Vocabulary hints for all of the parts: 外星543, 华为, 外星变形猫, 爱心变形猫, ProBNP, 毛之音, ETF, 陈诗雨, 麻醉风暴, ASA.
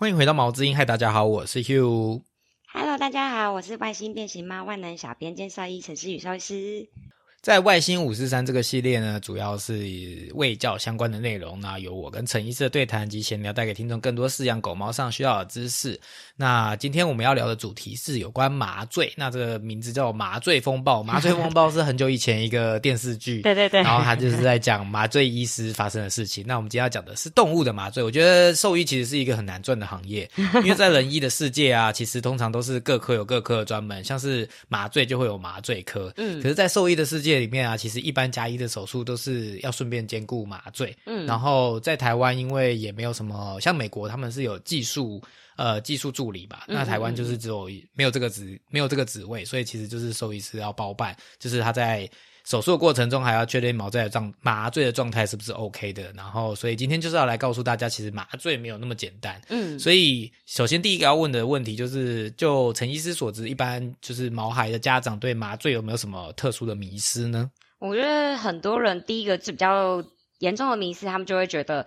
欢迎回到毛之音，嗨，大家好，我是 Hugh。Hello， 大家好，我是外星变形猫万能小编兼兽医陈诗雨兽医师。在外星543这个系列呢，主要是以卫教相关的内容，那由我跟陈医师的对谈及闲聊，带给听众更多饲养狗猫上需要的知识。那今天我们要聊的主题是有关麻醉，那这个名字叫麻醉风暴。麻醉风暴是很久以前一个电视剧，对对对，然后它就是在讲麻醉医师发生的事情。那我们今天要讲的是动物的麻醉。我觉得兽医其实是一个很难赚的行业，因为在人医的世界啊，其实通常都是各科有各科的专门，像是麻醉就会有麻醉科，可是在兽医的世界里面啊，其实一般加医的手术都是要顺便兼顾麻醉，然后在台湾因为也没有什么像美国他们是有技术助理吧，那台湾就是只有没有这个职位，所以其实就是兽医师要包办，就是他在手术的过程中还要确定麻醉的状态是不是 OK 的，然后所以今天就是要来告诉大家，其实麻醉没有那么简单。所以首先第一个要问的问题就是，就陈医师所知，一般就是毛孩的家长对麻醉有没有什么特殊的迷思呢？我觉得很多人第一个是比较严重的迷思，他们就会觉得，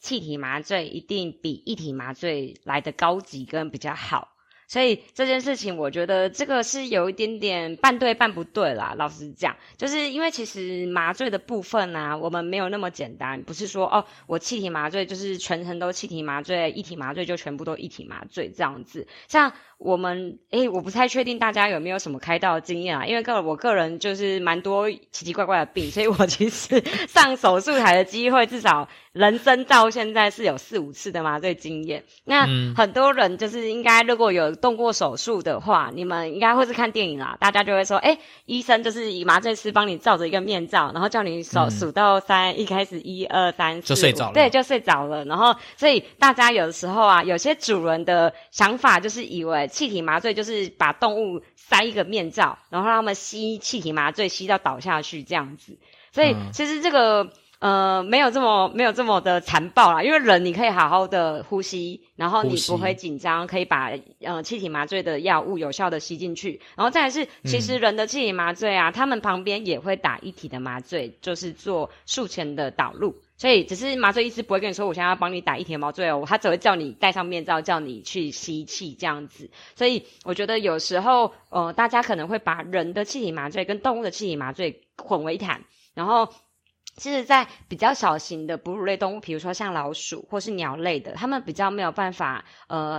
气体麻醉一定比液体麻醉来的高级跟比较好。所以这件事情我觉得这个是有一点点半对半不对啦，老实讲，就是因为其实麻醉的部分啊，我们没有那么简单，不是说我气体麻醉就是全程都气体麻醉，液体麻醉就全部都液体麻醉这样子。像我们我不太确定大家有没有什么开刀的经验啊，因为我个人就是蛮多奇奇怪怪的病，所以我其实上手术台的机会至少人生到现在是有4-5次的麻醉经验。那很多人就是应该如果有动过手术的话，你们应该会是看电影啦，大家就会说医生就是以麻醉师帮你罩着一个面罩，然后叫你数到3，一开始1 2 3 4就睡着了，对，就睡着了。然后所以大家有的时候啊，有些主人的想法就是以为气体麻醉就是把动物塞一个面罩，然后让他们吸气体麻醉吸到倒下去这样子。所以其实这个没有这么的残暴啦，因为人你可以好好的呼吸，然后你不会紧张，可以把气体麻醉的药物有效的吸进去。然后再来是其实人的气体麻醉啊，他们旁边也会打液体的麻醉，就是做术前的导入。所以只是麻醉医师不会跟你说我现在要帮你打液体麻醉哦，他只会叫你戴上面罩，叫你去吸气这样子。所以我觉得有时候大家可能会把人的气体麻醉跟动物的气体麻醉混为一谈，然后其实在比较小型的哺乳类动物，比如说像老鼠或是鸟类的，他们比较没有办法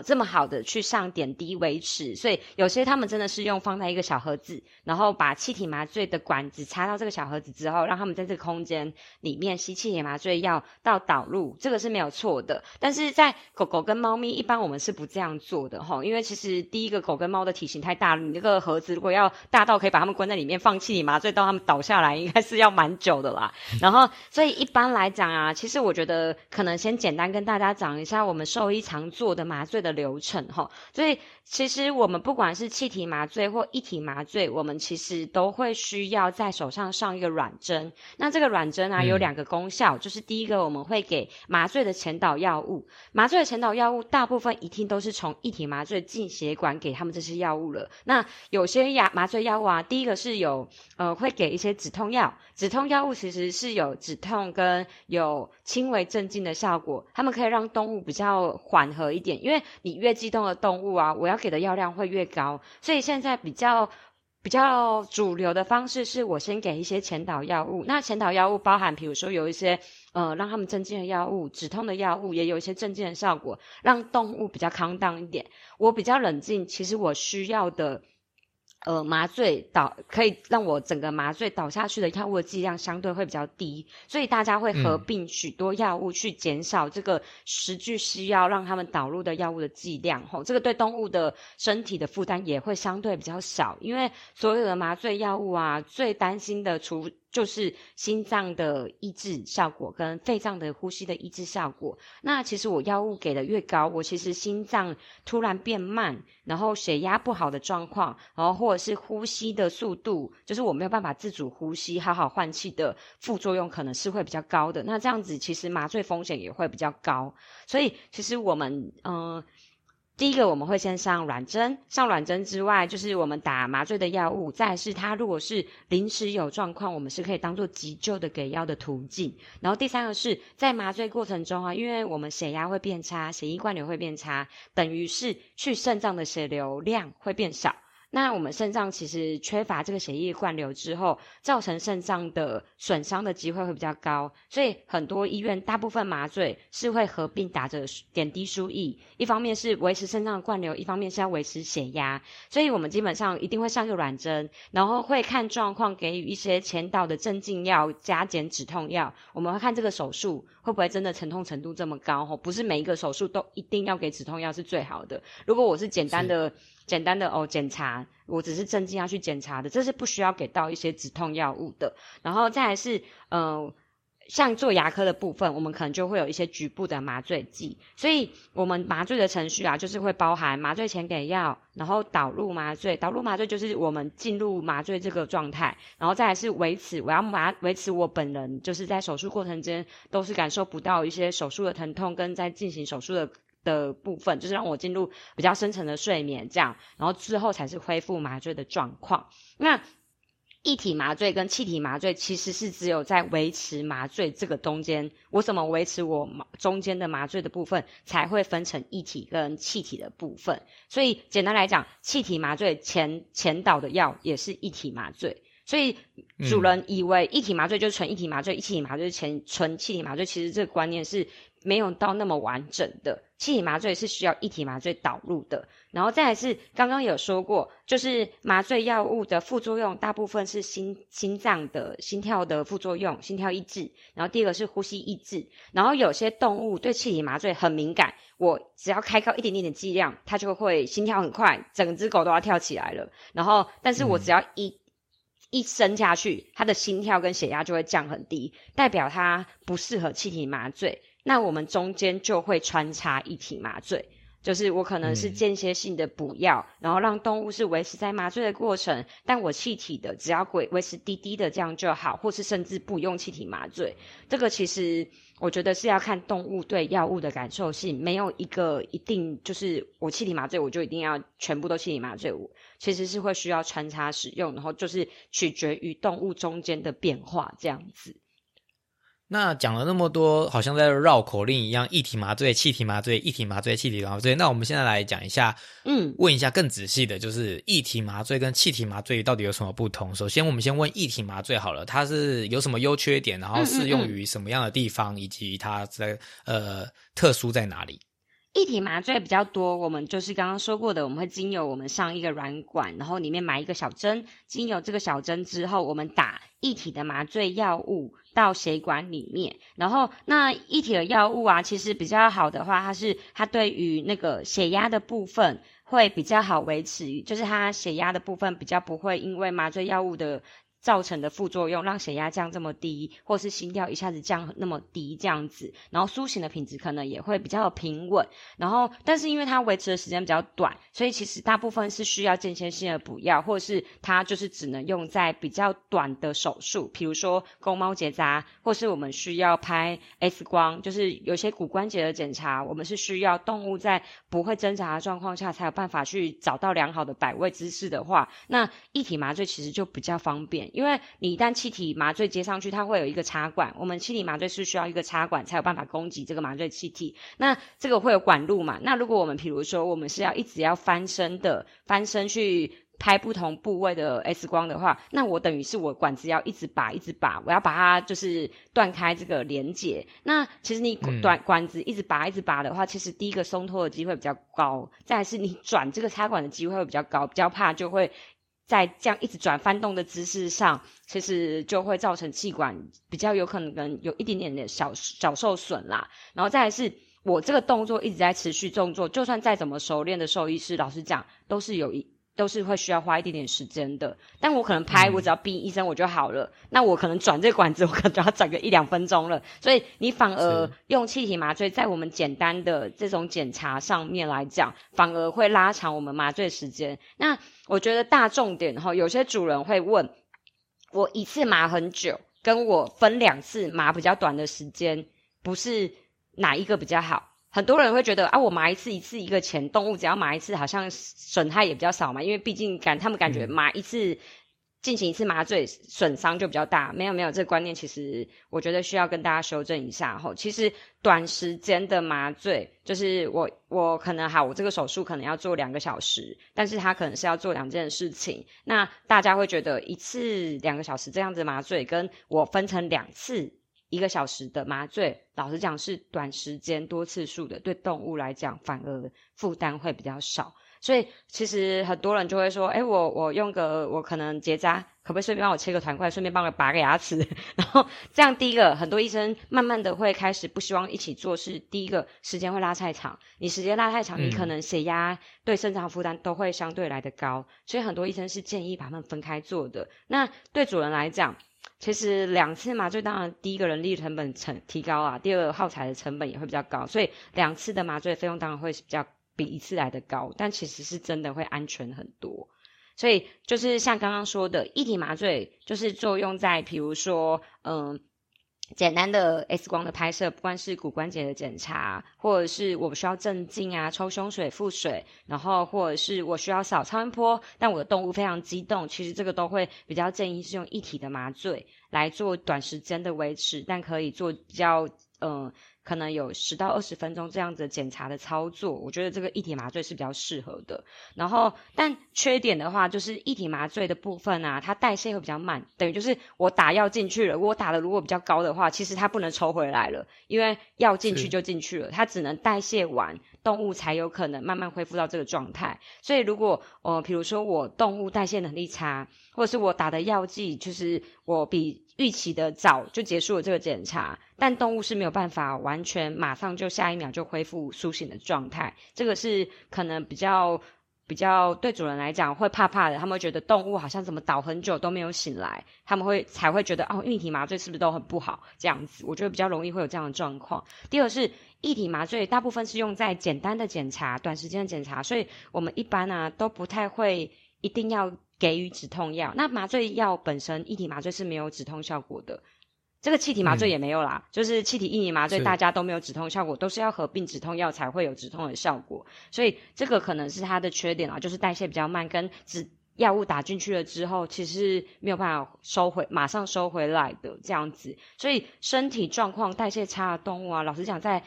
这么好的去上点滴维持，所以有些他们真的是用放在一个小盒子，然后把气体麻醉的管子插到这个小盒子之后，让他们在这个空间里面吸气体麻醉药到导入，这个是没有错的。但是在狗狗跟猫咪一般我们是不这样做的齁，因为其实第一个狗跟猫的体型太大了，你那个盒子如果要大到可以把它们关在里面放气体麻醉到它们倒下来，应该是要蛮久的啦。然后所以一般来讲啊，其实我觉得可能先简单跟大家讲一下我们兽医常做的麻醉的流程齁。所以其实我们不管是气体麻醉或液体麻醉，我们其实都会需要在手上上一个软针。那这个软针啊有2个功效，就是第一个我们会给麻醉的前导药物，麻醉的前导药物大部分一定都是从液体麻醉进血管给他们这些药物了。那有些麻醉药物啊，第一个是有会给一些止痛药，止痛药物其实是有止痛跟有轻微镇静的效果，他们可以让动物比较缓和一点，因为你越激动的动物啊，我要给的药量会越高，所以现在比较主流的方式是我先给一些前导药物。那前导药物包含比如说有一些让他们镇静的药物，止痛的药物，也有一些镇静的效果，让动物比较calm down一点，我比较冷静，其实我需要的麻醉可以让我整个麻醉倒下去的药物的剂量相对会比较低，所以大家会合并许多药物去减少这个实际需要让他们导入的药物的剂量齁，这个对动物的身体的负担也会相对比较少，因为所有的麻醉药物啊，最担心的就是心脏的抑制效果跟肺脏的呼吸的抑制效果。那其实我药物给的越高，我其实心脏突然变慢，然后血压不好的状况，然后或者是呼吸的速度，就是我没有办法自主呼吸好好换气的副作用可能是会比较高的，那这样子其实麻醉风险也会比较高。所以其实我们第一个我们会先上软针，上软针之外就是我们打麻醉的药物，再来是它如果是临时有状况，我们是可以当做急救的给药的途径。然后第三个是在麻醉过程中啊，因为我们血压会变差，血液灌流会变差，等于是去肾脏的血流量会变少，那我们肾脏其实缺乏这个血液灌流之后，造成肾脏的损伤的机会会比较高，所以很多医院大部分麻醉是会合并打着点滴输液，一方面是维持肾脏的灌流，一方面是要维持血压，所以我们基本上一定会上个软针，然后会看状况给予一些前导的镇静药、加减止痛药，我们会看这个手术会不会真的疼痛程度这么高，不是每一个手术都一定要给止痛药是最好的。如果我是简单的检查，我只是镇静要去检查的，这是不需要给到一些止痛药物的。然后再来是像做牙科的部分，我们可能就会有一些局部的麻醉剂，所以我们麻醉的程序啊，就是会包含麻醉前给药，然后导入麻醉就是我们进入麻醉这个状态，然后再来是维持我本人就是在手术过程间都是感受不到一些手术的疼痛跟在进行手术的部分，就是让我进入比较深层的睡眠这样，然后之后才是恢复麻醉的状况。那液体麻醉跟气体麻醉其实是只有在维持麻醉这个中间，我怎么维持我中间的麻醉的部分才会分成液体跟气体的部分，所以简单来讲，气体麻醉前导的药也是液体麻醉，所以主人以为液体麻醉就是纯液体麻醉，气体麻醉就是纯气体麻醉，其实这个观念是没有到那么完整的，气体麻醉是需要液体麻醉导入的。然后再来是刚刚有说过，就是麻醉药物的副作用大部分是心脏的心跳的副作用，心跳抑制，然后第二个是呼吸抑制，然后有些动物对气体麻醉很敏感，我只要开高一点点的剂量，它就会心跳很快，整只狗都要跳起来了，然后但是我只要一伸下去，它的心跳跟血压就会降很低，代表它不适合气体麻醉。那我们中间就会穿插液体麻醉，就是我可能是间歇性的补药，然后让动物是维持在麻醉的过程，但我气体的只要维持滴滴的这样就好，或是甚至不用气体麻醉。这个其实我觉得是要看动物对药物的感受性，没有一个一定就是我气体麻醉我就一定要全部都气体麻醉，我其实是会需要穿插使用，然后就是取决于动物中间的变化这样子。那讲了那么多好像在绕口令一样，液体麻醉、气体麻醉、液体麻醉、气体麻醉，那我们现在来讲一下问一下更仔细的，就是液体麻醉跟气体麻醉到底有什么不同。首先我们先问液体麻醉好了，它是有什么优缺点，然后适用于什么样的地方，以及它在特殊在哪里。液体麻醉比较多，我们就是刚刚说过的，我们会经由我们上一个软管，然后里面埋一个小针，经由这个小针之后，我们打液体的麻醉药物到血管里面。然后那液体的药物啊，其实比较好的话，它对于那个血压的部分会比较好维持，就是它血压的部分比较不会因为麻醉药物的造成的副作用让血压降这么低，或是心跳一下子降那么低这样子，然后苏醒的品质可能也会比较平稳。然后但是因为它维持的时间比较短，所以其实大部分是需要间歇性的补药，或是它就是只能用在比较短的手术，比如说公猫结扎，或是我们需要拍 X 光，就是有些骨关节的检查，我们是需要动物在不会挣扎的状况下才有办法去找到良好的摆位姿势的话，那液体麻醉其实就比较方便。因为你一旦气体麻醉接上去，它会有一个插管，我们气体麻醉是需要一个插管才有办法供给这个麻醉气体，那这个会有管路嘛，那如果我们比如说我们是要一直要翻身去拍不同部位的 X 光的话，那我等于是我管子要一直拔，我要把它就是断开这个连结。那其实你管子一直拔的话，其实第一个松脱的机会比较高，再来是你转这个插管的机会会比较高，比较怕就会在这样一直转翻动的姿势上，其实就会造成气管比较有可能有一点点的小受损啦。然后再来是我这个动作一直在持续动作，就算再怎么熟练的兽医师，老实讲都是会需要花一点点时间的。但我可能拍，我只要逼医生我就好了，那我可能转这管子我可能就要转个1-2分钟了，所以你反而用气体麻醉在我们简单的这种检查上面来讲，反而会拉长我们麻醉时间。那我觉得大重点齁，有些主人会问我一次麻很久跟我分2次麻比较短的时间，不是哪一个比较好，很多人会觉得啊，我买一次一个钱，动物只要买一次，好像损害也比较少嘛，因为毕竟他们感觉买一次进行一次麻醉损伤就比较大。没有，这个观念其实我觉得需要跟大家修正一下吼。其实短时间的麻醉，就是我可能好，我这个手术可能要做2个小时，但是它可能是要做2件事情。那大家会觉得一次2个小时这样子麻醉，跟我分成2次1个小时的麻醉，老实讲是短时间多次数的，对动物来讲反而负担会比较少。所以其实很多人就会说，我用个，我可能结扎，可不可以顺便帮我切个团块，顺便帮我拔个牙齿？然后这样，第一个很多医生慢慢的会开始不希望一起做事，第一个时间会拉太长，你时间拉太长，你可能血压对肾脏负担都会相对来的高，所以很多医生是建议把它们分开做的。那对主人来讲，其实2次麻醉当然第一个人力成本提高啊，第二个耗材的成本也会比较高，所以2次的麻醉费用当然会比较比1次来的高，但其实是真的会安全很多。所以就是像刚刚说的一体麻醉，就是作用在比如说简单的 X 光的拍摄，不管是骨关节的检查，或者是我需要镇静啊，抽胸水、腹水，然后或者是我需要扫超音波，但我的动物非常激动，其实这个都会比较建议是用一体的麻醉来做短时间的维持，但可以做比较可能有10到20分钟这样子检查的操作，我觉得这个一体麻醉是比较适合的。然后但缺点的话，就是一体麻醉的部分啊，它代谢会比较慢，等于就是我打药进去了，我打的如果比较高的话，其实它不能抽回来了，因为药进去就进去了，它只能代谢完，动物才有可能慢慢恢复到这个状态。所以如果比如说我动物代谢能力差，或者是我打的药剂就是我比预期的早就结束了这个检查，但动物是没有办法完全马上就下一秒就恢复苏醒的状态，这个是可能比较对主人来讲会怕的，他们会觉得动物好像怎么倒很久都没有醒来，他们才会觉得哦，一体麻醉是不是都很不好这样子，我觉得比较容易会有这样的状况。第二是一体麻醉大部分是用在简单的检查、短时间的检查，所以我们一般啊都不太会一定要给予止痛药。那麻醉药本身一体麻醉是没有止痛效果的，这个气体麻醉也没有啦，就是气体一体麻醉大家都没有止痛效果，都是要合并止痛药才会有止痛的效果，所以这个可能是它的缺点啦，就是代谢比较慢，跟药物打进去了之后其实没有办法马上收回来的这样子。所以身体状况代谢差的动物啊，老实讲在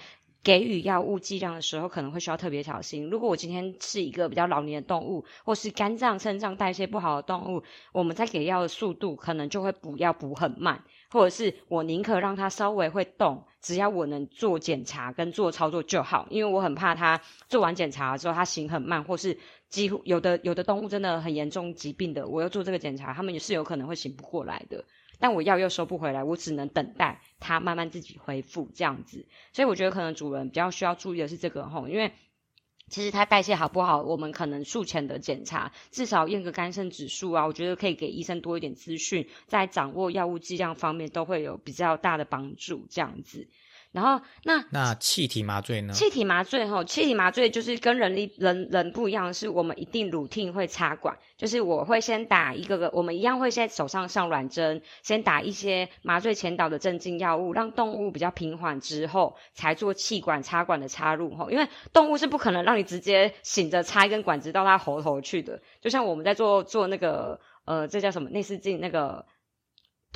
给予药物剂量的时候可能会需要特别小心。如果我今天是一个比较老年的动物，或是肝脏、肾脏代谢不好的动物，我们在给药的速度可能就会补很慢，或者是我宁可让它稍微会动，只要我能做检查跟做操作就好，因为我很怕它做完检查之后它行很慢，或是几乎有的动物真的很严重疾病的，我又做这个检查，它们也是有可能会醒不过来的，但我药又收不回来，我只能等待它慢慢自己恢复这样子。所以我觉得可能主人比较需要注意的是这个吼，因为其实它代谢好不好，我们可能术前的检查至少验个肝肾指数啊，我觉得可以给医生多一点资讯，在掌握药物剂量方面都会有比较大的帮助这样子。然后那气体麻醉呢？气体麻醉就是跟人不一样，是我们一定 routine 会插管，就是我会先打一个我们一样会先手上上软针，先打一些麻醉前导的镇静药物，让动物比较平缓之后才做气管插管的插入吼，因为动物是不可能让你直接醒着插一根管子到它喉头去的，就像我们在做那个这叫什么内视镜，那个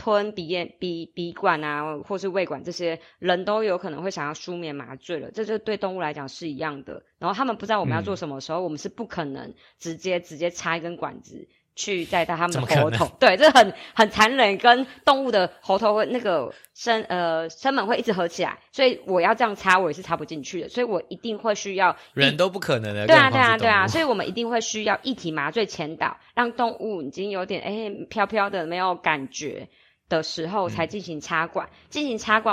吞鼻管啊，或是胃管，这些人都有可能会想要舒眠麻醉了，这就对动物来讲是一样的。然后他们不知道我们要做什么的时候，我们是不可能直接插一根管子去再到他们的喉头，对，这很残忍，跟动物的喉头会那个声门会一直合起来，所以我要这样插我也是插不进去的，所以我一定会需要人都不可能的，对啊，所以我们一定会需要一体麻醉前导，让动物已经有点飘飘的没有感觉的时候才进行插管。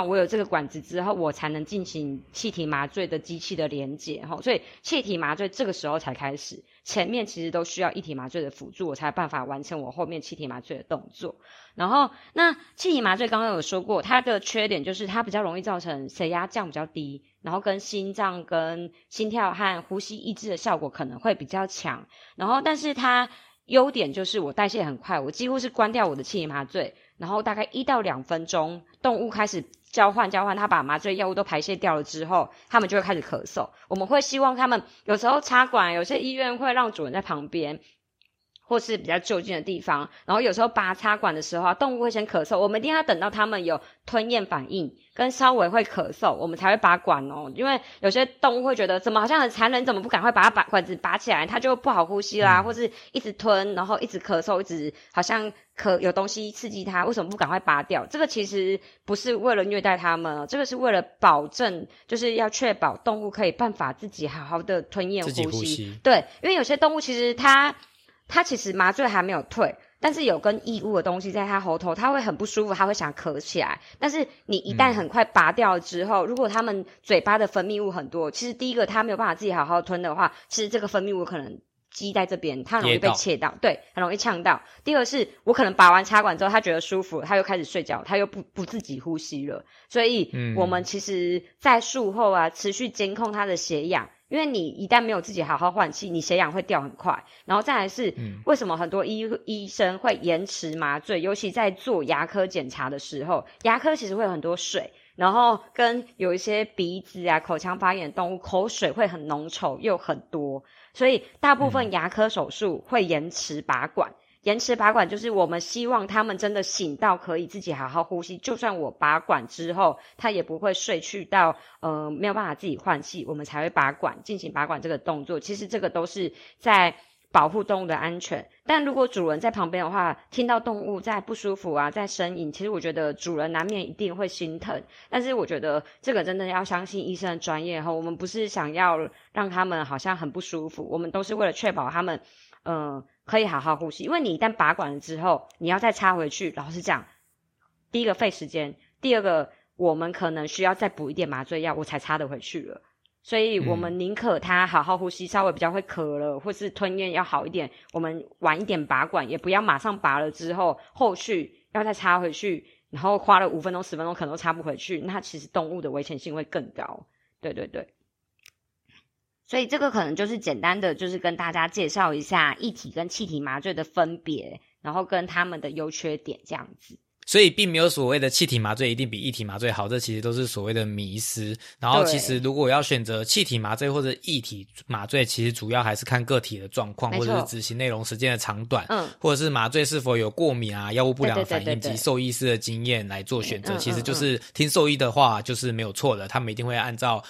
我有这个管子之后，我才能进行气体麻醉的机器的连结吼，所以气体麻醉这个时候才开始，前面其实都需要一体麻醉的辅助，我才有办法完成我后面气体麻醉的动作。然后那气体麻醉刚刚有说过，它的缺点就是它比较容易造成血压降比较低，然后跟心脏跟心跳和呼吸抑制的效果可能会比较强。然后但是它优点就是我代谢很快，我几乎是关掉我的气体麻醉，然后大概1到2分钟动物开始交换，他把麻醉药物都排泄掉了之后，他们就会开始咳嗽。我们会希望他们有时候插管，有些医院会让主人在旁边，或是比较就近的地方，然后有时候拔插管的时候啊，动物会先咳嗽，我们一定要等到它们有吞咽反应跟稍微会咳嗽，我们才会拔管哦。因为有些动物会觉得怎么好像很残忍，怎么不赶快把它管子拔起来，它就不好呼吸啦，或是一直吞，然后一直咳嗽，一直好像有东西刺激它，为什么不赶快拔掉？这个其实不是为了虐待它们哦，这个是为了保证，就是要确保动物可以办法自己好好的吞咽呼吸。对，因为有些动物其实它其实麻醉还没有退，但是有跟异物的东西在它喉头，它会很不舒服，它会想咳起来。但是你一旦很快拔掉了之后，如果它们嘴巴的分泌物很多，其实第一个它没有办法自己好好吞的话，其实这个分泌物可能积在这边，它很容易被切到，对，很容易呛到。第二是我可能拔完插管之后，它觉得舒服，它又开始睡觉，它又不自己呼吸了。所以我们其实在术后啊，持续监控它的血氧。因为你一旦没有自己好好换气，你血氧会掉很快。然后再来是为什么很多医生会延迟麻醉，尤其在做牙科检查的时候，牙科其实会有很多水，然后跟有一些鼻子啊口腔发炎的动物，口水会很浓稠又很多，所以大部分牙科手术会延迟拔管。延迟拔管就是我们希望他们真的醒到可以自己好好呼吸，就算我拔管之后他也不会睡去到没有办法自己换气，我们才会拔管，进行拔管这个动作。其实这个都是在保护动物的安全，但如果主人在旁边的话，听到动物在不舒服啊，在呻吟，其实我觉得主人难免一定会心疼，但是我觉得这个真的要相信医生的专业，我们不是想要让他们好像很不舒服，我们都是为了确保他们可以好好呼吸。因为你一旦拔管了之后，你要再插回去，老实讲，第一个费时间，第二个我们可能需要再补一点麻醉药我才插得回去了，所以我们宁可他好好呼吸，稍微比较会咳了，或是吞咽要好一点，我们晚一点拔管，也不要马上拔了之后后续要再插回去，然后花了5分钟10分钟可能都插不回去，那其实动物的危险性会更高。对对对，所以这个可能就是简单的就是跟大家介绍一下液体跟气体麻醉的分别，然后跟他们的优缺点这样子。所以并没有所谓的气体麻醉一定比液体麻醉好，这其实都是所谓的迷思。然后其实如果要选择气体麻醉或者液体麻醉，其实主要还是看个体的状况，或者是执行内容时间的长短，或者是麻醉是否有过敏啊、药物不良的反应及兽医师的经验来做选择。其实就是听兽医的话就是没有错的，他们一定会按照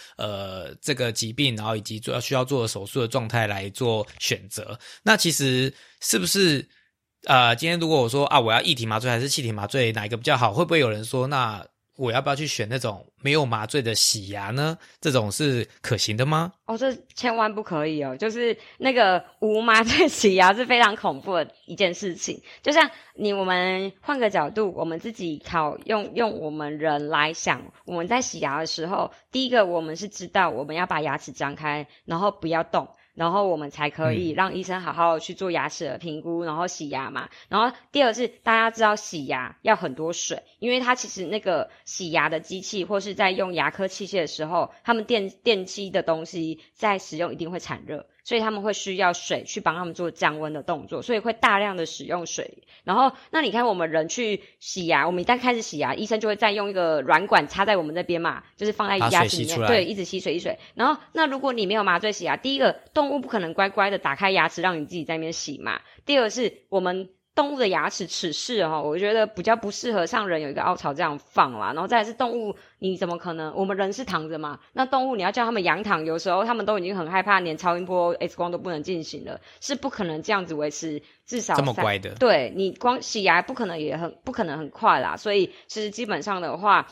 这个疾病，然后以及需要做手术的状态来做选择。那其实是不是今天如果我说啊，我要液体麻醉还是气体麻醉哪一个比较好，会不会有人说那我要不要去选那种没有麻醉的洗牙呢？这种是可行的吗？哦，这千万不可以哦！就是那个无麻醉洗牙是非常恐怖的一件事情。就像我们换个角度，我们自己用我们人来想，我们在洗牙的时候，第一个我们是知道我们要把牙齿张开，然后不要动。然后我们才可以让医生好好去做牙齿的评估，然后洗牙嘛。然后第二是大家知道洗牙要很多水，因为它其实那个洗牙的机器或是在用牙科器械的时候，他们电器的东西在使用一定会产热，所以他们会需要水去帮他们做降温的动作，所以会大量的使用水。然后那你看我们人去洗牙，我们一旦开始洗牙，医生就会再用一个软管插在我们这边嘛，就是放在牙齿里面，对，一直吸水。然后那如果你没有麻醉洗牙，第一个动物不可能乖乖的打开牙齿让你自己在那边洗嘛，第二是我们动物的牙齿齿式我觉得比较不适合像人有一个凹槽这样放啦。然后再来是动物，你怎么可能，我们人是躺着嘛，那动物你要叫他们仰躺，有时候他们都已经很害怕，连超音波 X 光都不能进行了，是不可能这样子维持至少这么乖的。对，你光洗牙不可能很快啦，所以其实基本上的话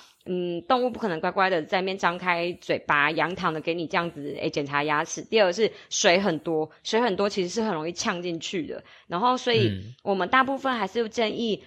动物不可能乖乖的在那边张开嘴巴仰躺的给你这样子检查牙齿。第二是水很多其实是很容易呛进去的，然后所以我们大部分还是建议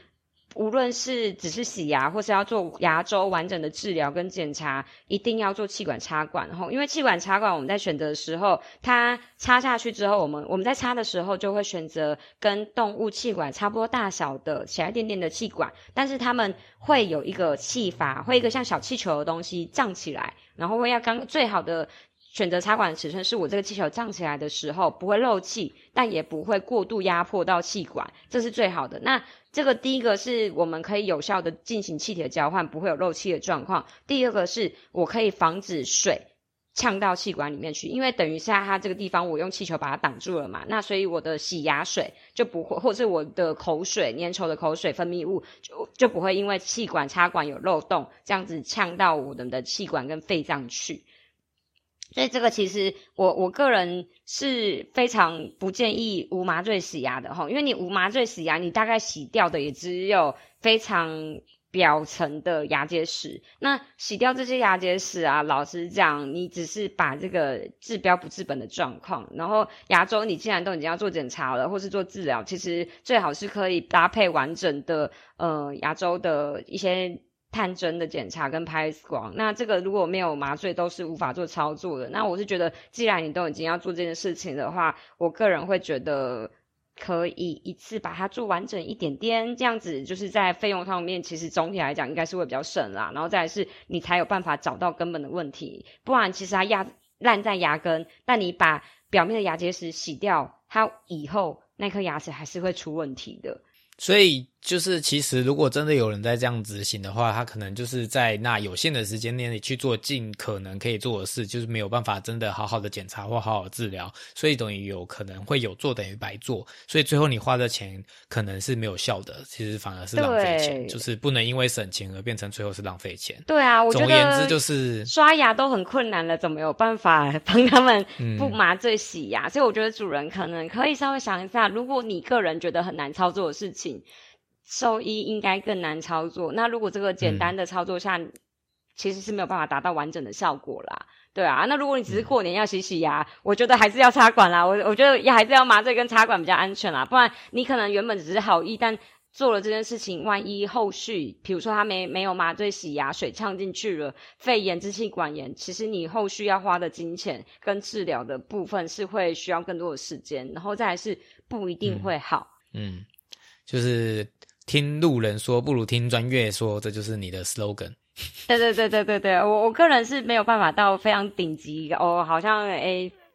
无论是只是洗牙或是要做牙周完整的治疗跟检查，一定要做气管插管，因为气管插管我们在选择的时候，它插下去之后，我们在插的时候就会选择跟动物气管差不多大小的小一点点的气管，但是它们会有一个气阀，会一个像小气球的东西胀起来，然后会要最好的选择插管的尺寸是我这个气球胀起来的时候不会漏气，但也不会过度压迫到气管，这是最好的。那这个第一个是我们可以有效的进行气体的交换，不会有漏气的状况。第二个是我可以防止水呛到气管里面去，因为等于是它这个地方我用气球把它挡住了嘛，那所以我的洗牙水就不会，或者我的口水粘稠的口水分泌物 就不会因为气管插管有漏洞这样子呛到我们的气管跟肺脏去。所以这个其实我个人是非常不建议无麻醉洗牙的齁，因为你无麻醉洗牙你大概洗掉的也只有非常表层的牙结石，那洗掉这些牙结石啊，老实讲你只是把这个治标不治本的状况，然后牙周你既然都已经要做检查了或是做治疗，其实最好是可以搭配完整的牙周的一些探针的检查跟拍 X 光，那这个如果没有麻醉都是无法做操作的。那我是觉得既然你都已经要做这件事情的话，我个人会觉得可以一次把它做完整一点点，这样子就是在费用上面其实总体来讲应该是会比较省啦，然后再来是你才有办法找到根本的问题，不然其实它烂在牙根，但你把表面的牙结石洗掉，它以后那颗牙齿还是会出问题的。所以就是其实如果真的有人在这样执行的话，他可能就是在那有限的时间内去做尽可能可以做的事，就是没有办法真的好好的检查或好好治疗，所以等于有可能会有做等于白做，所以最后你花的钱可能是没有效的，其实反而是浪费钱，就是不能因为省钱而变成最后是浪费钱。对啊，我觉得总而言之就是刷牙都很困难了，怎么有办法帮他们不麻醉洗牙？所以我觉得主人可能可以稍微想一下，如果你个人觉得很难操作的事情，兽医应该更难操作，那如果这个简单的操作下其实是没有办法达到完整的效果啦。对啊，那如果你只是过年要洗洗牙，我觉得还是要插管啦，我觉得还是要麻醉跟插管比较安全啦，不然你可能原本只是好意，但做了这件事情万一后续比如说他没有麻醉洗牙，水呛进去了，肺炎支气管炎，其实你后续要花的金钱跟治疗的部分是会需要更多的时间，然后再来是不一定会好。就是听路人说不如听专业说，这就是你的 slogan。 对，我个人是没有办法到非常顶级好像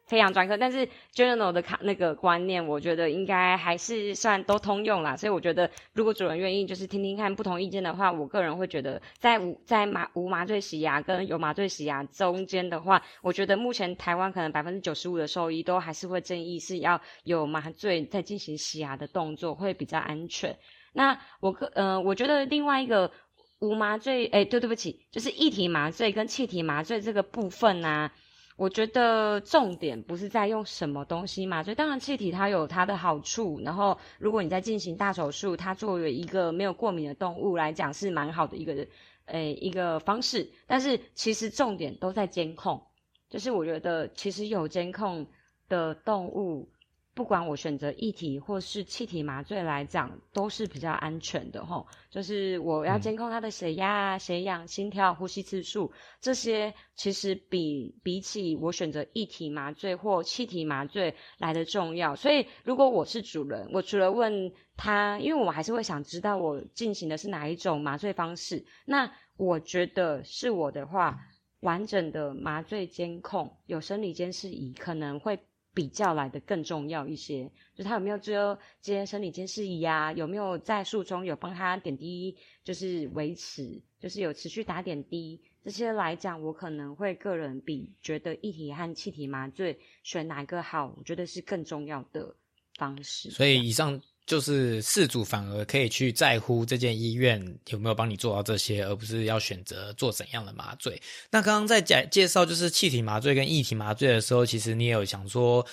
非常专科，但是 general 的那个观念我觉得应该还是算都通用啦，所以我觉得如果主人愿意就是听听看不同意见的话，我个人会觉得在无麻醉洗牙跟有麻醉洗牙中间的话，我觉得目前台湾可能 95% 的兽医都还是会建议是要有麻醉再进行洗牙的动作会比较安全。那我觉得另外一个无麻醉对不起就是液体麻醉跟气体麻醉这个部分啊，我觉得重点不是在用什么东西麻醉，当然气体它有它的好处，然后如果你在进行大手术，它作为一个没有过敏的动物来讲是蛮好的一个方式，但是其实重点都在监控，就是我觉得其实有监控的动物不管我选择液体或是气体麻醉来讲都是比较安全的齁，就是我要监控它的血压啊、血氧、心跳、呼吸次数，这些其实比起我选择液体麻醉或气体麻醉来的重要。所以如果我是主人，我除了问他，因为我还是会想知道我进行的是哪一种麻醉方式，那我觉得是我的话，完整的麻醉监控有生理监视仪可能会比较来的更重要一些，就是他有没有接生理监视仪啊，有没有在术中有帮他点滴，就是维持，就是有持续打点滴，这些来讲我可能会个人比觉得液体和气体麻醉选哪个好，我觉得是更重要的方式。所以以上就是饲主反而可以去在乎这间医院有没有帮你做到这些，而不是要选择做怎样的麻醉。那刚刚在介绍就是气体麻醉跟液体麻醉的时候，其实你也有想说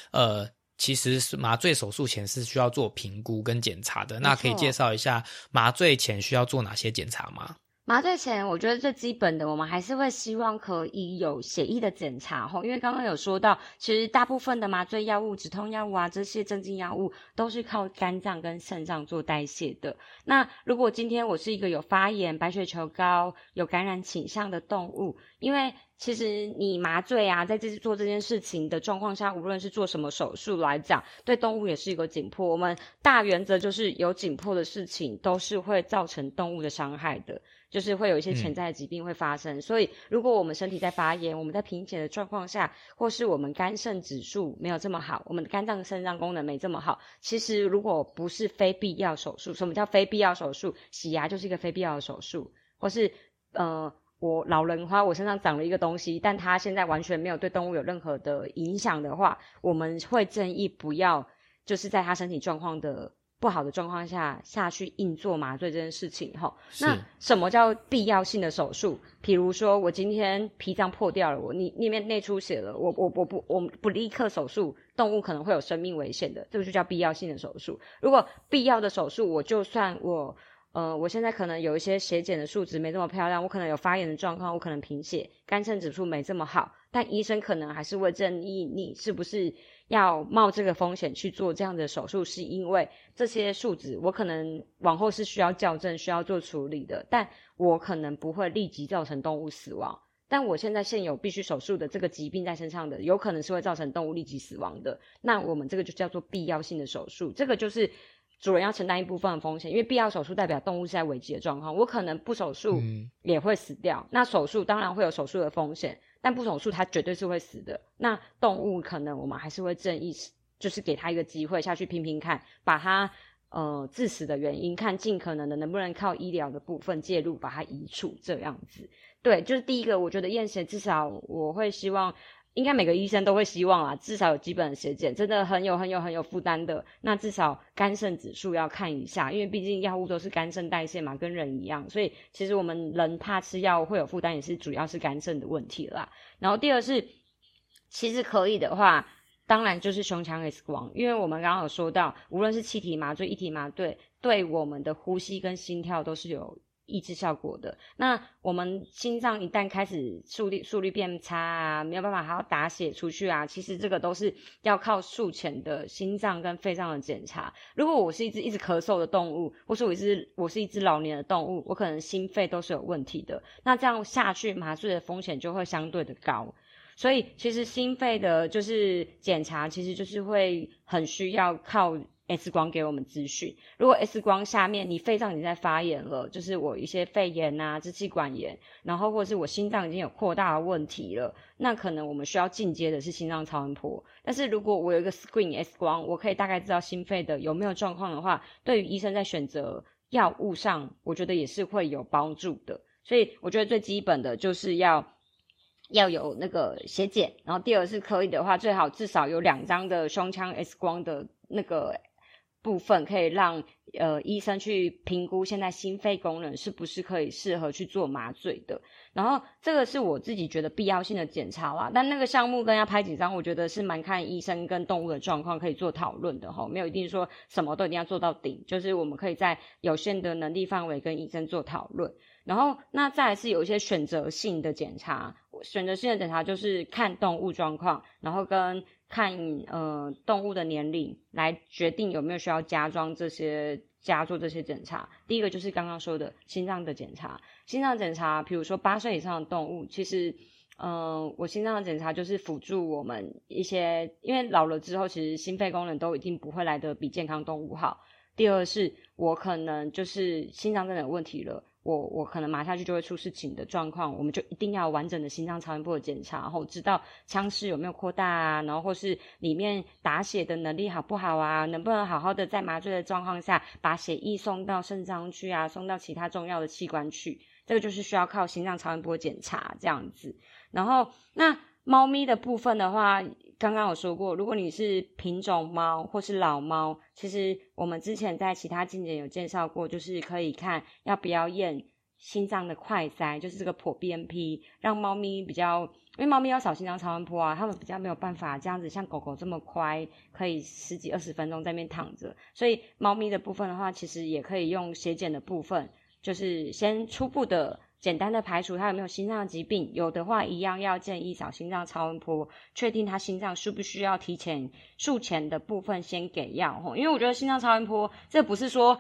其实麻醉手术前是需要做评估跟检查的，那可以介绍一下麻醉前需要做哪些检查吗？麻醉前我觉得最基本的我们还是会希望可以有血液的检查，因为刚刚有说到其实大部分的麻醉药物止痛药物啊，这些镇静药物都是靠肝脏跟肾脏做代谢的，那如果今天我是一个有发炎白血球高有感染倾向的动物，因为其实你麻醉啊，在做这件事情的状况下，无论是做什么手术来讲，对动物也是一个紧迫。我们大原则就是有紧迫的事情都是会造成动物的伤害的，就是会有一些潜在的疾病会发生，所以如果我们身体在发炎，我们在贫血的状况下，或是我们肝肾指数没有这么好，我们的肝脏肾脏功能没这么好，其实如果不是非必要手术，什么叫非必要手术？洗牙就是一个非必要的手术，或是我老人花，我身上长了一个东西，但它现在完全没有对动物有任何的影响的话，我们会建议不要就是在它身体状况的不好的状况下去硬做麻醉这件事情。那什么叫必要性的手术？比如说我今天脾脏破掉了，我里面内出血了，我不立刻手术，动物可能会有生命危险的，这个就叫必要性的手术。如果必要的手术，我就算我现在可能有一些血检的数值没这么漂亮，我可能有发炎的状况，我可能贫血，肝肾指数没这么好，但医生可能还是会建议你是不是要冒这个风险去做这样的手术，是因为这些数值我可能往后是需要校正，需要做处理的，但我可能不会立即造成动物死亡，但我现有必须手术的这个疾病在身上的，有可能是会造成动物立即死亡的，那我们这个就叫做必要性的手术。这个就是主人要承担一部分的风险，因为必要手术代表动物是在危机的状况，我可能不手术也会死掉，那手术当然会有手术的风险，但不手术它绝对是会死的，那动物可能我们还是会建议就是给它一个机会下去拼拼看，把它致死的原因看尽可能的能不能靠医疗的部分介入把它移除，这样子。对，就是第一个我觉得验血至少我会希望，应该每个医生都会希望啦，至少有基本的血检，真的很有负担的，那至少肝肾指数要看一下，因为毕竟药物都是肝肾代谢嘛，跟人一样，所以其实我们人怕吃药会有负担也是主要是肝肾的问题啦。然后第二是其实可以的话当然就是胸腔 X 光，因为我们刚刚有说到无论是气体麻醉液体麻醉对我们的呼吸跟心跳都是有抑制效果的，那我们心脏一旦开始速率变差啊，没有办法还要打血出去啊，其实这个都是要靠术前的心脏跟肺脏的检查。如果我是一只咳嗽的动物，或是我是一只老年的动物，我可能心肺都是有问题的，那这样下去麻醉的风险就会相对的高，所以其实心肺的就是检查其实就是会很需要靠X 光给我们资讯。如果 X 光下面你肺脏已经在发炎了，就是我一些肺炎啊支气管炎，然后或者是我心脏已经有扩大的问题了，那可能我们需要进阶的是心脏超音波。但是如果我有一个 screen X 光，我可以大概知道心肺的有没有状况的话，对于医生在选择药物上我觉得也是会有帮助的。所以我觉得最基本的就是要有那个血检，然后第二是可以的话最好至少有2张的胸腔 X 光的那个部分，可以让医生去评估现在心肺功能是不是可以适合去做麻醉的。然后这个是我自己觉得必要性的检查啦，但那个项目跟要拍几张我觉得是蛮看医生跟动物的状况可以做讨论的，没有一定说什么都一定要做到顶，就是我们可以在有限的能力范围跟医生做讨论。然后那再来是有一些选择性的检查，选择性的检查就是看动物状况，然后跟看动物的年龄来决定有没有需要加做这些检查。第一个就是刚刚说的心脏的检查，心脏检查比如说8岁以上的动物，其实我心脏的检查就是辅助我们一些，因为老了之后其实心肺功能都一定不会来得比健康动物好。第二是我可能就是心脏真的有问题了，我可能麻下去就会出事情的状况，我们就一定要完整的心脏超音波的检查，然后知道腔室有没有扩大啊，然后或是里面打血的能力好不好啊，能不能好好的在麻醉的状况下把血液送到肾脏去啊，送到其他重要的器官去，这个就是需要靠心脏超音波检查这样子。然后那猫咪的部分的话刚刚有说过，如果你是品种猫或是老猫，其实我们之前在其他镜检有介绍过，就是可以看要不要验心脏的快筛，就是这个ProBNP，让猫咪比较，因为猫咪要扫心脏超音波啊，它们比较没有办法这样子像狗狗这么快可以10几20分钟在那边躺着，所以猫咪的部分的话其实也可以用血检的部分，就是先初步的简单的排除他有没有心脏疾病，有的话一样要建议找心脏超音波，确定他心脏需不需要提前术前的部分先给药。因为我觉得心脏超音波这不是说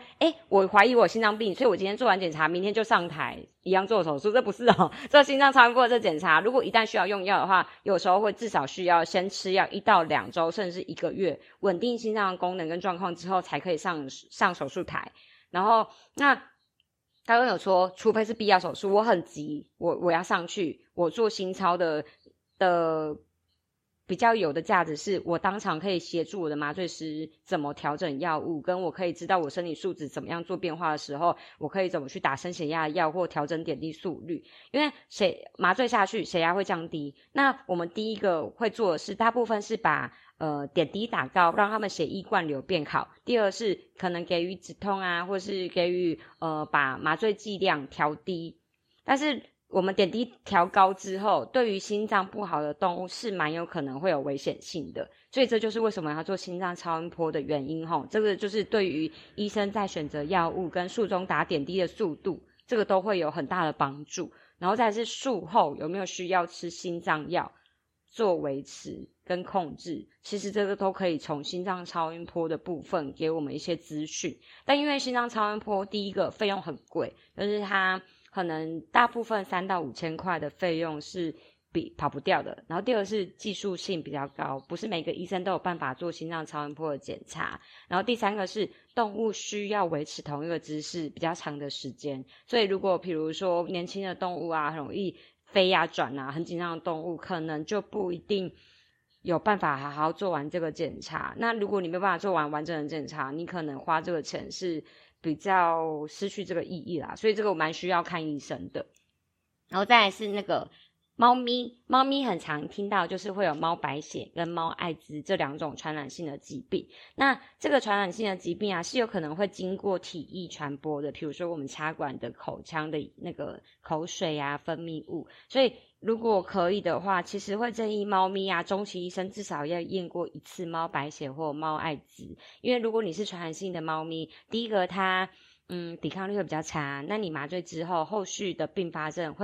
我怀疑我心脏病，所以我今天做完检查明天就上台一样做手术，这不是这心脏超音波的这检查如果一旦需要用药的话，有时候会至少需要先吃药1到2周甚至1个月，稳定心脏功能跟状况之后才可以上手术台。然后那他又有说除非是必要手术，我很急，我要上去，我做心超的比较有的价值是我当场可以协助我的麻醉师怎么调整药物，跟我可以知道我生理数值怎么样做变化的时候，我可以怎么去打升血压的药或调整点滴速率。因为麻醉下去血压会降低，那我们第一个会做的是大部分是把点滴打高，让他们血液灌流变好。第二是可能给予止痛啊，或是给予把麻醉剂量调低。但是我们点滴调高之后，对于心脏不好的动物是蛮有可能会有危险性的，所以这就是为什么要做心脏超音波的原因吼。这个就是对于医生在选择药物跟术中打点滴的速度，这个都会有很大的帮助。然后再来是术后有没有需要吃心脏药做维持跟控制，其实这个都可以从心脏超音波的部分给我们一些资讯。但因为心脏超音波第一个费用很贵，就是它可能大部分3到5千块的费用是跑不掉的。然后第二是技术性比较高，不是每个医生都有办法做心脏超音波的检查。然后第三个是动物需要维持同一个姿势比较长的时间，所以如果比如说年轻的动物啊，很容易飞啊转啊，很紧张的动物可能就不一定有办法好好做完这个检查。那如果你没有办法做完完整的检查，你可能花这个钱是比较失去这个意义啦，所以这个我蛮需要看医生的。然后再来是那个猫咪很常听到就是会有猫白血跟猫艾滋这2种传染性的疾病。那这个传染性的疾病啊，是有可能会经过体液传播的，比如说我们插管的口腔的那个口水啊分泌物，所以如果可以的话，其实会建议猫咪啊，中期医生至少要验过1次猫白血或猫艾滋。因为如果你是传染性的猫咪，第一个它抵抗力会比较差，那你麻醉之后后续的并发症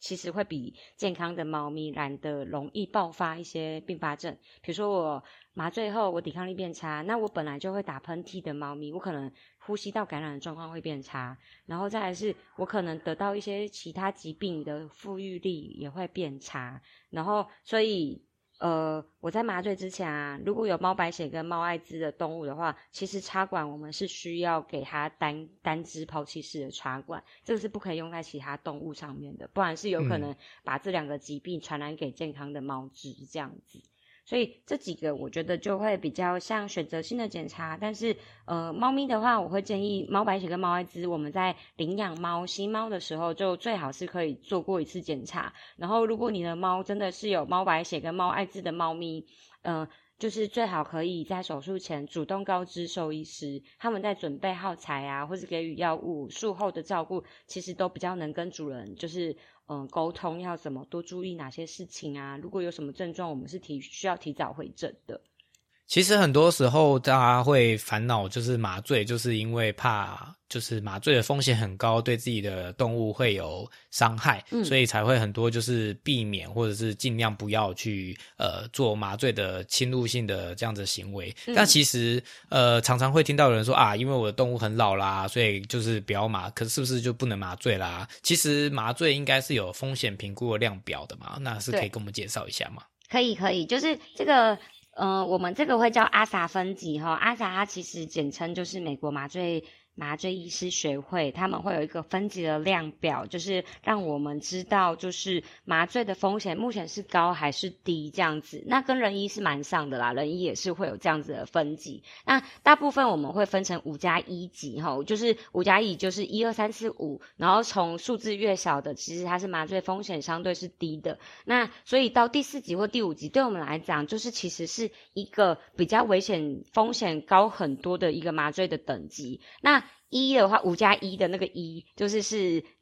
其实会比健康的猫咪来得容易爆发一些并发症。比如说我麻醉后我抵抗力变差，那我本来就会打喷嚏的猫咪，我可能呼吸道感染的状况会变差。然后再来是我可能得到一些其他疾病的复育力也会变差。然后所以我在麻醉之前啊，如果有猫白血跟猫艾滋的动物的话，其实插管我们是需要给它单支抛弃式的插管，这个是不可以用在其他动物上面的，不然是有可能把这2个疾病传染给健康的猫只这样子。所以这几个我觉得就会比较像选择性的检查。但是猫咪的话，我会建议猫白血跟猫艾滋我们在领养猫吸猫的时候就最好是可以做过1次检查。然后如果你的猫真的是有猫白血跟猫艾滋的猫咪，就是最好可以在手术前主动告知兽医师，他们在准备耗材啊或是给予药物术后的照顾，其实都比较能跟主人就是沟通要怎么多注意哪些事情啊，如果有什么症状我们是需要提早回诊的。其实很多时候大家会烦恼就是麻醉，就是因为怕就是麻醉的风险很高，对自己的动物会有伤害，所以才会很多就是避免或者是尽量不要去做麻醉的侵入性的这样子行为。但其实常常会听到有人说啊，因为我的动物很老啦，所以就是不要可是不是就不能麻醉啦？其实麻醉应该是有风险评估的量表的嘛，那是可以跟我们介绍一下吗？可以，就是这个我们这个会叫 ASA 分级哈。ASA 它其实简称就是美国麻醉医师学会，他们会有一个分级的量表，就是让我们知道就是麻醉的风险目前是高还是低这样子。那跟人医是蛮像的啦，人医也是会有这样子的分级。那大部分我们会分成5+1级齁，就是5+1就是1、2、3、4、5，然后从数字越小的其实它是麻醉风险相对是低的。那所以到第4级或第5级对我们来讲就是其实是一个比较危险风险高很多的一个麻醉的等级。那一的话，5+1的那个一就是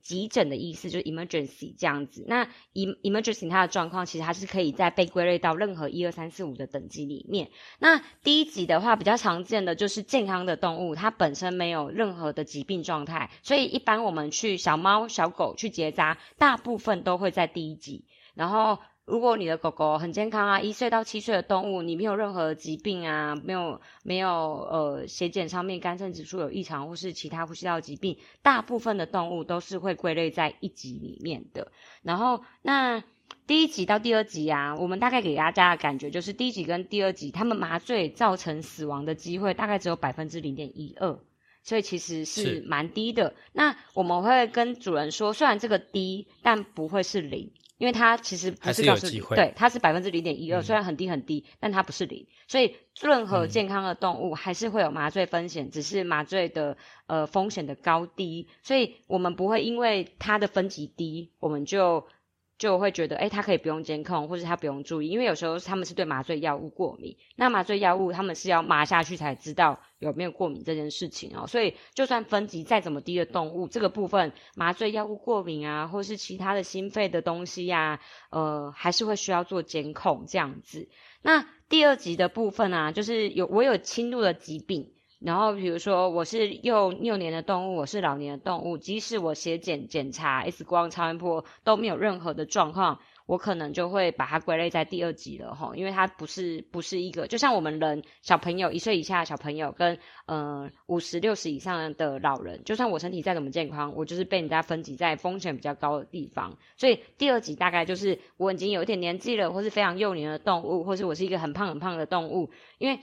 急诊的意思，就是 emergency 这样子。那 emergency 它的状况其实它是可以在被归类到任何1、2、3、4、5的等级里面。那第一级的话比较常见的就是健康的动物，它本身没有任何的疾病状态，所以一般我们去小猫小狗去结扎，大部分都会在第一级。然后如果你的狗狗很健康啊，1岁到7岁的动物，你没有任何疾病啊，没有血检上面肝肾指数有异常或是其他呼吸道疾病，大部分的动物都是会归类在一级里面的。然后那第一级到第二级啊，我们大概给大家的感觉就是第一级跟第二级他们麻醉造成死亡的机会大概只有 0.12%，所以其实是蛮低的。那我们会跟主人说，虽然这个低但不会是0，因为它其实不是告诉你，对，它是 0.12%， 虽然很低很低，但它不是0，所以任何健康的动物还是会有麻醉风险，只是麻醉的风险的高低，所以我们不会因为它的分级低，我们就会觉得它可以不用监控，或是它不用注意，因为有时候他们是对麻醉药物过敏，那麻醉药物他们是要麻下去才知道有没有过敏这件事情哦，所以就算分级再怎么低的动物，这个部分麻醉药物过敏啊，或是其他的心肺的东西啊，还是会需要做监控这样子。那第二级的部分啊，就是我有侵入的疾病，然后比如说我是幼年的动物，我是老年的动物，即使我血检检查 X 光超音波都没有任何的状况，我可能就会把它归类在第二级了吼，因为它不是一个，就像我们人小朋友1岁以下的小朋友跟50、60以上的老人，就算我身体再怎么健康，我就是被人家分级在风险比较高的地方，所以第二级大概就是我已经有一点年纪了，或是非常幼年的动物，或是我是一个很胖很胖的动物，因为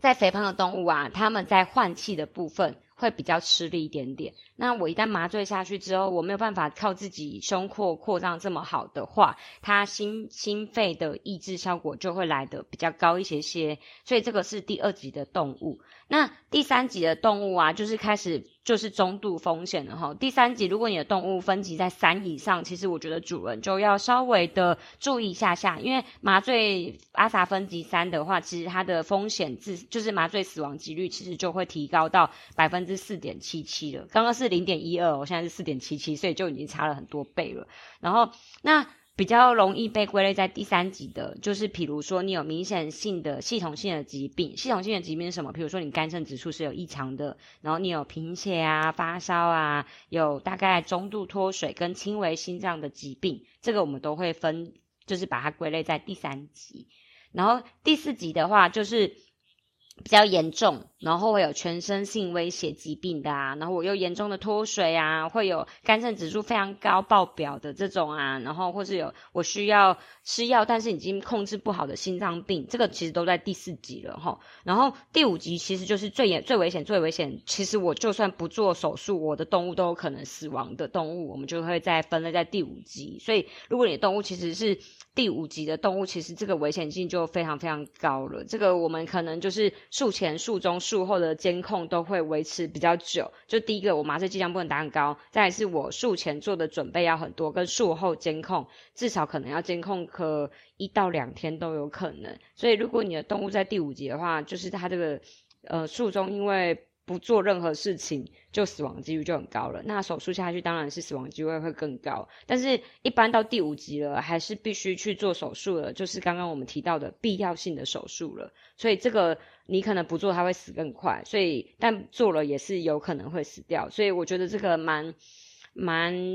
在肥胖的动物啊，他们在换气的部分会比较吃力一点点，那我一旦麻醉下去之后，我没有办法靠自己胸廓扩张这么好的话，它心肺的抑制效果就会来得比较高一些些，所以这个是第二级的动物。那第三级的动物啊，就是开始就是中度风险了齁。第三级如果你的动物分级在3以上，其实我觉得主人就要稍微的注意一下，因为麻醉 ASA 分级3的话，其实它的风险就是麻醉死亡几率其实就会提高到 4.77% 了，刚刚是 0.12%， 现在是 4.77%， 所以就已经差了很多倍了。然后那比较容易被归类在第三级的，就是比如说你有明显性的系统性的疾病。系统性的疾病是什么？比如说你肝肾指数是有异常的，然后你有贫血啊、发烧啊，有大概中度脱水跟轻微心脏的疾病，这个我们都会就是把它归类在第三级。然后第四级的话，就是比较严重，然后会有全身性威胁疾病的啊，然后我又严重的脱水啊，会有肝肾指数非常高爆表的这种啊，然后或是有我需要吃药但是已经控制不好的心脏病，这个其实都在第四级了齁。然后第五级其实就是最危险，其实我就算不做手术，我的动物都有可能死亡的动物，我们就会再分类在第五级。所以如果你的动物其实是第五级的动物，其实这个危险性就非常非常高了，这个我们可能就是术前、术中、术后的监控都会维持比较久。就第一个，我麻醉剂量不能打很高，再来是我术前做的准备要很多，跟术后监控至少可能要监控可1到2天都有可能。所以如果你的动物在第五级的话，就是它这个术中因为不做任何事情就死亡几率就很高了，那手术下去当然是死亡机会会更高，但是一般到第五级了还是必须去做手术了，就是刚刚我们提到的必要性的手术了，所以这个你可能不做它会死更快，所以但做了也是有可能会死掉，所以我觉得这个蛮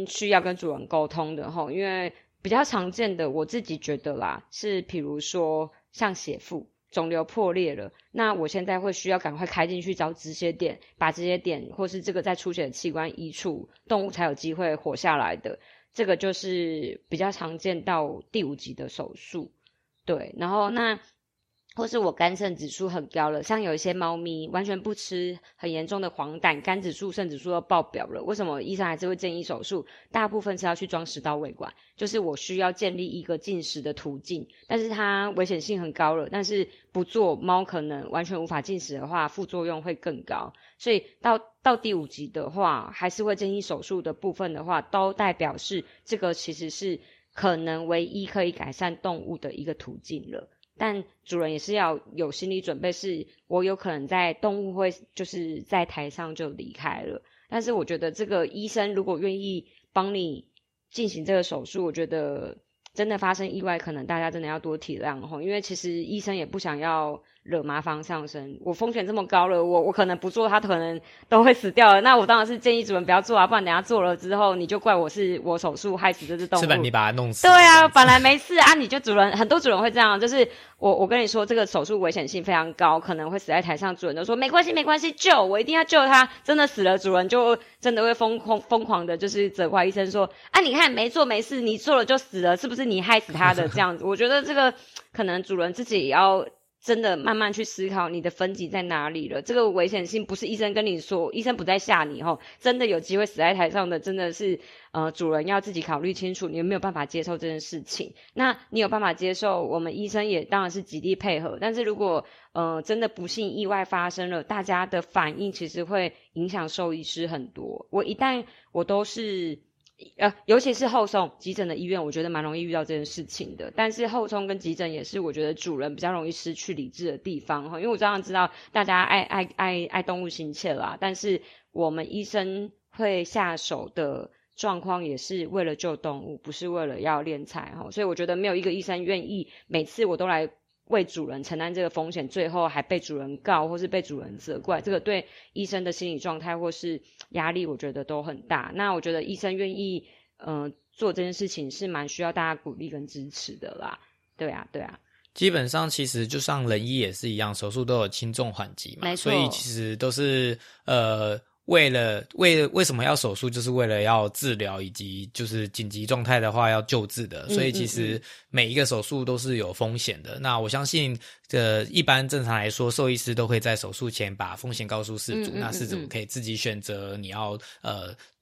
需要跟主人沟通的齁。因为比较常见的我自己觉得啦，是比如说像血腹肿瘤破裂了，那我现在会需要赶快开进去找止血点，把止血点或是这个在出血的器官移除，动物才有机会活下来的，这个就是比较常见到第五级的手术。对，然后那或是我肝肾指数很高了，像有一些猫咪完全不吃很严重的黄疸，肝指数肾指数都爆表了，为什么医生还是会建议手术？大部分是要去装10道胃管，就是我需要建立一个进食的途径，但是它危险性很高了，但是不做猫可能完全无法进食的话，副作用会更高，所以到第五级的话还是会建议手术的部分的话，都代表是这个其实是可能唯一可以改善动物的一个途径了。但主人也是要有心理准备，是我有可能在动物会就是在台上就离开了。但是我觉得这个医生如果愿意帮你进行这个手术，我觉得真的发生意外，可能大家真的要多体谅吼，因为其实医生也不想要惹麻烦上身。我风险这么高了，我可能不做，他可能都会死掉了。那我当然是建议主人不要做啊，不然等下做了之后，你就怪我是我手术害死这只动物。是吧？你把它弄死。对啊，本来没事啊，你就主人，很多主人会这样，就是我跟你说，这个手术危险性非常高，可能会死在台上。主人都说没关系，没关系，救我一定要救他。真的死了，主人就真的会疯狂的，就是责怪医生说啊，你看没做没事，你做了就死了，是不是？你害死他的这样子。我觉得这个可能主人自己也要真的慢慢去思考你的分级在哪里了，这个危险性不是医生跟你说，医生不在吓你吼，真的有机会死在台上的真的是主人要自己考虑清楚你有没有办法接受这件事情。那你有办法接受，我们医生也当然是极力配合，但是如果真的不幸意外发生了，大家的反应其实会影响兽医师很多。我都是尤其是后送急诊的医院，我觉得蛮容易遇到这件事情的。但是后送跟急诊也是我觉得主人比较容易失去理智的地方，因为我当然知道大家爱动物心切啦，但是我们医生会下手的状况也是为了救动物，不是为了要敛财，所以我觉得没有一个医生愿意每次我都来为主人承担这个风险，最后还被主人告或是被主人责怪，这个对医生的心理状态或是压力我觉得都很大。那我觉得医生愿意做这件事情是蛮需要大家鼓励跟支持的啦。对啊对啊，基本上其实就像人医也是一样，手术都有轻重缓急嘛，所以其实都是为什么要手术，就是为了要治疗，以及就是紧急状态的话要救治的，所以其实每一个手术都是有风险的。那我相信一般正常来说兽医师都会在手术前把风险告诉事主，那事主可以自己选择你要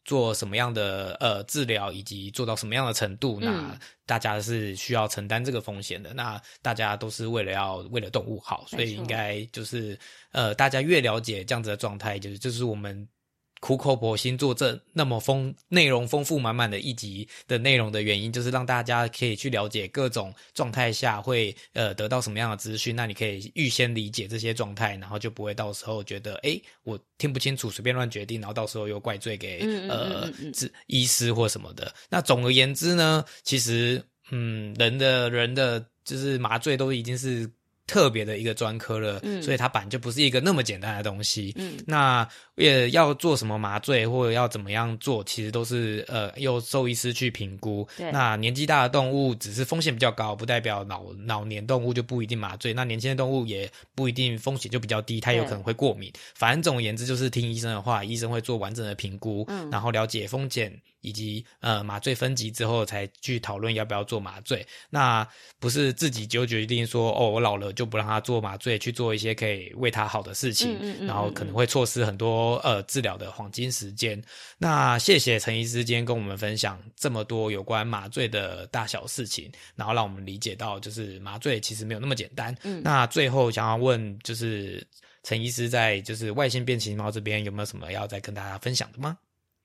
做什么样的治疗，以及做到什么样的程度，那大家是需要承担这个风险的。那大家都是为了动物好，所以应该就是大家越了解这样子的状态，就是我们苦口婆心做这那么内容丰富满满的一集的内容的原因，就是让大家可以去了解各种状态下会得到什么样的资讯，那你可以预先理解这些状态，然后就不会到时候觉得我听不清楚随便乱决定，然后到时候又怪罪给医师或什么的。那总而言之呢，其实人的就是麻醉都已经是特别的一个专科了，所以它本来就不是一个那么简单的东西。那也要做什么麻醉或者要怎么样做，其实都是由兽医师去评估。那年纪大的动物只是风险比较高，不代表老年动物就不一定麻醉，那年轻的动物也不一定风险就比较低，它有可能会过敏。反正总而言之就是听医生的话，医生会做完整的评估，然后了解风险以及麻醉分级之后才去讨论要不要做麻醉。那不是自己就决定说我老了就不让他做麻醉，去做一些可以为他好的事情，然后可能会错失很多治疗的黄金时间。那谢谢陈医师今天跟我们分享这么多有关麻醉的大小事情，然后让我们理解到就是麻醉其实没有那么简单。那最后想要问就是陈医师在就是外星变形猫这边有没有什么要再跟大家分享的吗？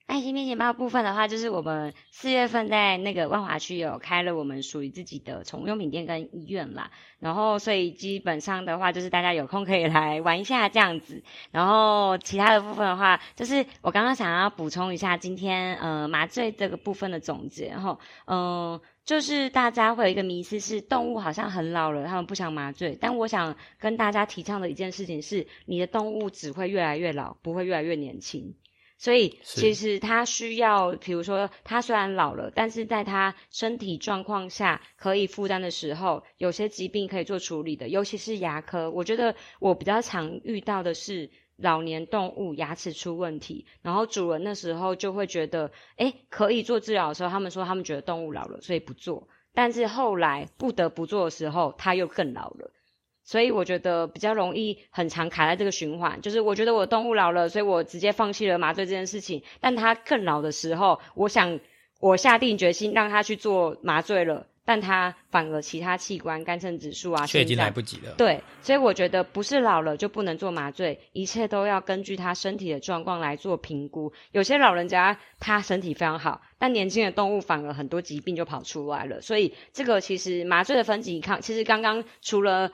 爱心变形猫部分的话，就是我们4月份在那个万华区有开了我们属于自己的宠物用品店跟医院啦，然后所以基本上的话就是大家有空可以来玩一下这样子。然后其他的部分的话，就是我刚刚想要补充一下今天麻醉这个部分的总结，然后就是大家会有一个迷思是动物好像很老了，他们不想麻醉，但我想跟大家提倡的一件事情是，你的动物只会越来越老，不会越来越年轻。所以其实他需要，比如说他虽然老了，但是在他身体状况下可以负担的时候，有些疾病可以做处理的，尤其是牙科。我觉得我比较常遇到的是老年动物牙齿出问题，然后主人那时候就会觉得可以做治疗的时候，他们说他们觉得动物老了所以不做，但是后来不得不做的时候他又更老了。所以我觉得比较容易很常卡在这个循环，就是我觉得我动物老了，所以我直接放弃了麻醉这件事情，但他更老的时候，我下定决心让他去做麻醉了，但它反而其他器官肝肾指数啊却已经来不及了。对，所以我觉得不是老了就不能做麻醉，一切都要根据他身体的状况来做评估。有些老人家他身体非常好，但年轻的动物反而很多疾病就跑出来了，所以这个其实麻醉的分级其实刚刚除了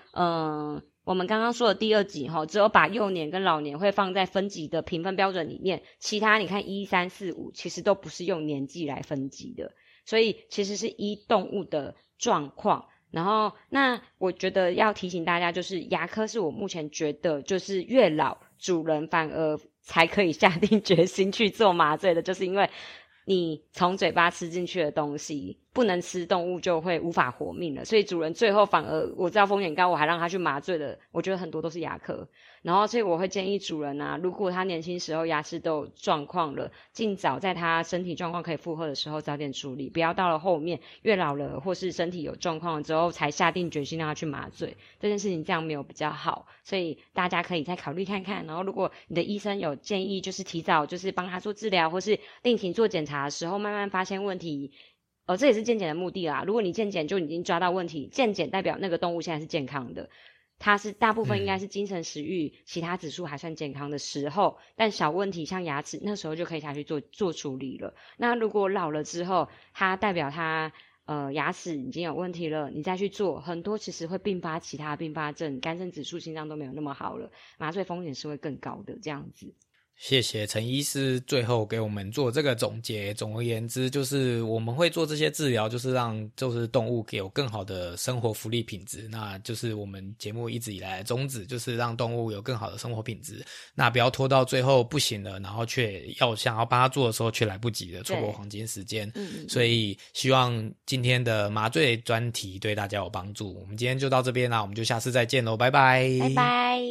我们刚刚说的第二集只有把幼年跟老年会放在分级的评分标准里面，其他你看1、3、4、5其实都不是用年纪来分级的，所以其实是依动物的状况。然后那我觉得要提醒大家，就是牙科是我目前觉得就是越老主人反而才可以下定决心去做麻醉的，就是因为你从嘴巴吃进去的东西不能吃，动物就会无法活命了，所以主人最后反而我知道风险高我还让他去麻醉的，我觉得很多都是牙科。然后所以我会建议主人啊，如果他年轻时候牙齿都有状况了，尽早在他身体状况可以负荷的时候早点处理，不要到了后面越老了或是身体有状况了之后才下定决心让他去麻醉，这件事情这样没有比较好，所以大家可以再考虑看看。然后如果你的医生有建议就是提早就是帮他做治疗或是定期做检查的时候慢慢发现问题，这也是健检的目的啦。如果你健检就已经抓到问题，健检代表那个动物现在是健康的，它是大部分应该是精神食欲其他指数还算健康的时候，但小问题像牙齿那时候就可以下去做处理了。那如果老了之后它代表它牙齿已经有问题了，你再去做很多其实会并发其他并发症，肝肾指数心脏都没有那么好了，麻醉风险是会更高的这样子。谢谢陈医师最后给我们做这个总结。总而言之，就是我们会做这些治疗，就是让动物有更好的生活福利品质，那就是我们节目一直以来的宗旨，就是让动物有更好的生活品质，那不要拖到最后不行了，然后却想要帮他做的时候却来不及了，错过黄金时间。所以希望今天的麻醉专题对大家有帮助。我们今天就到这边啦，我们就下次再见咯，拜拜拜拜。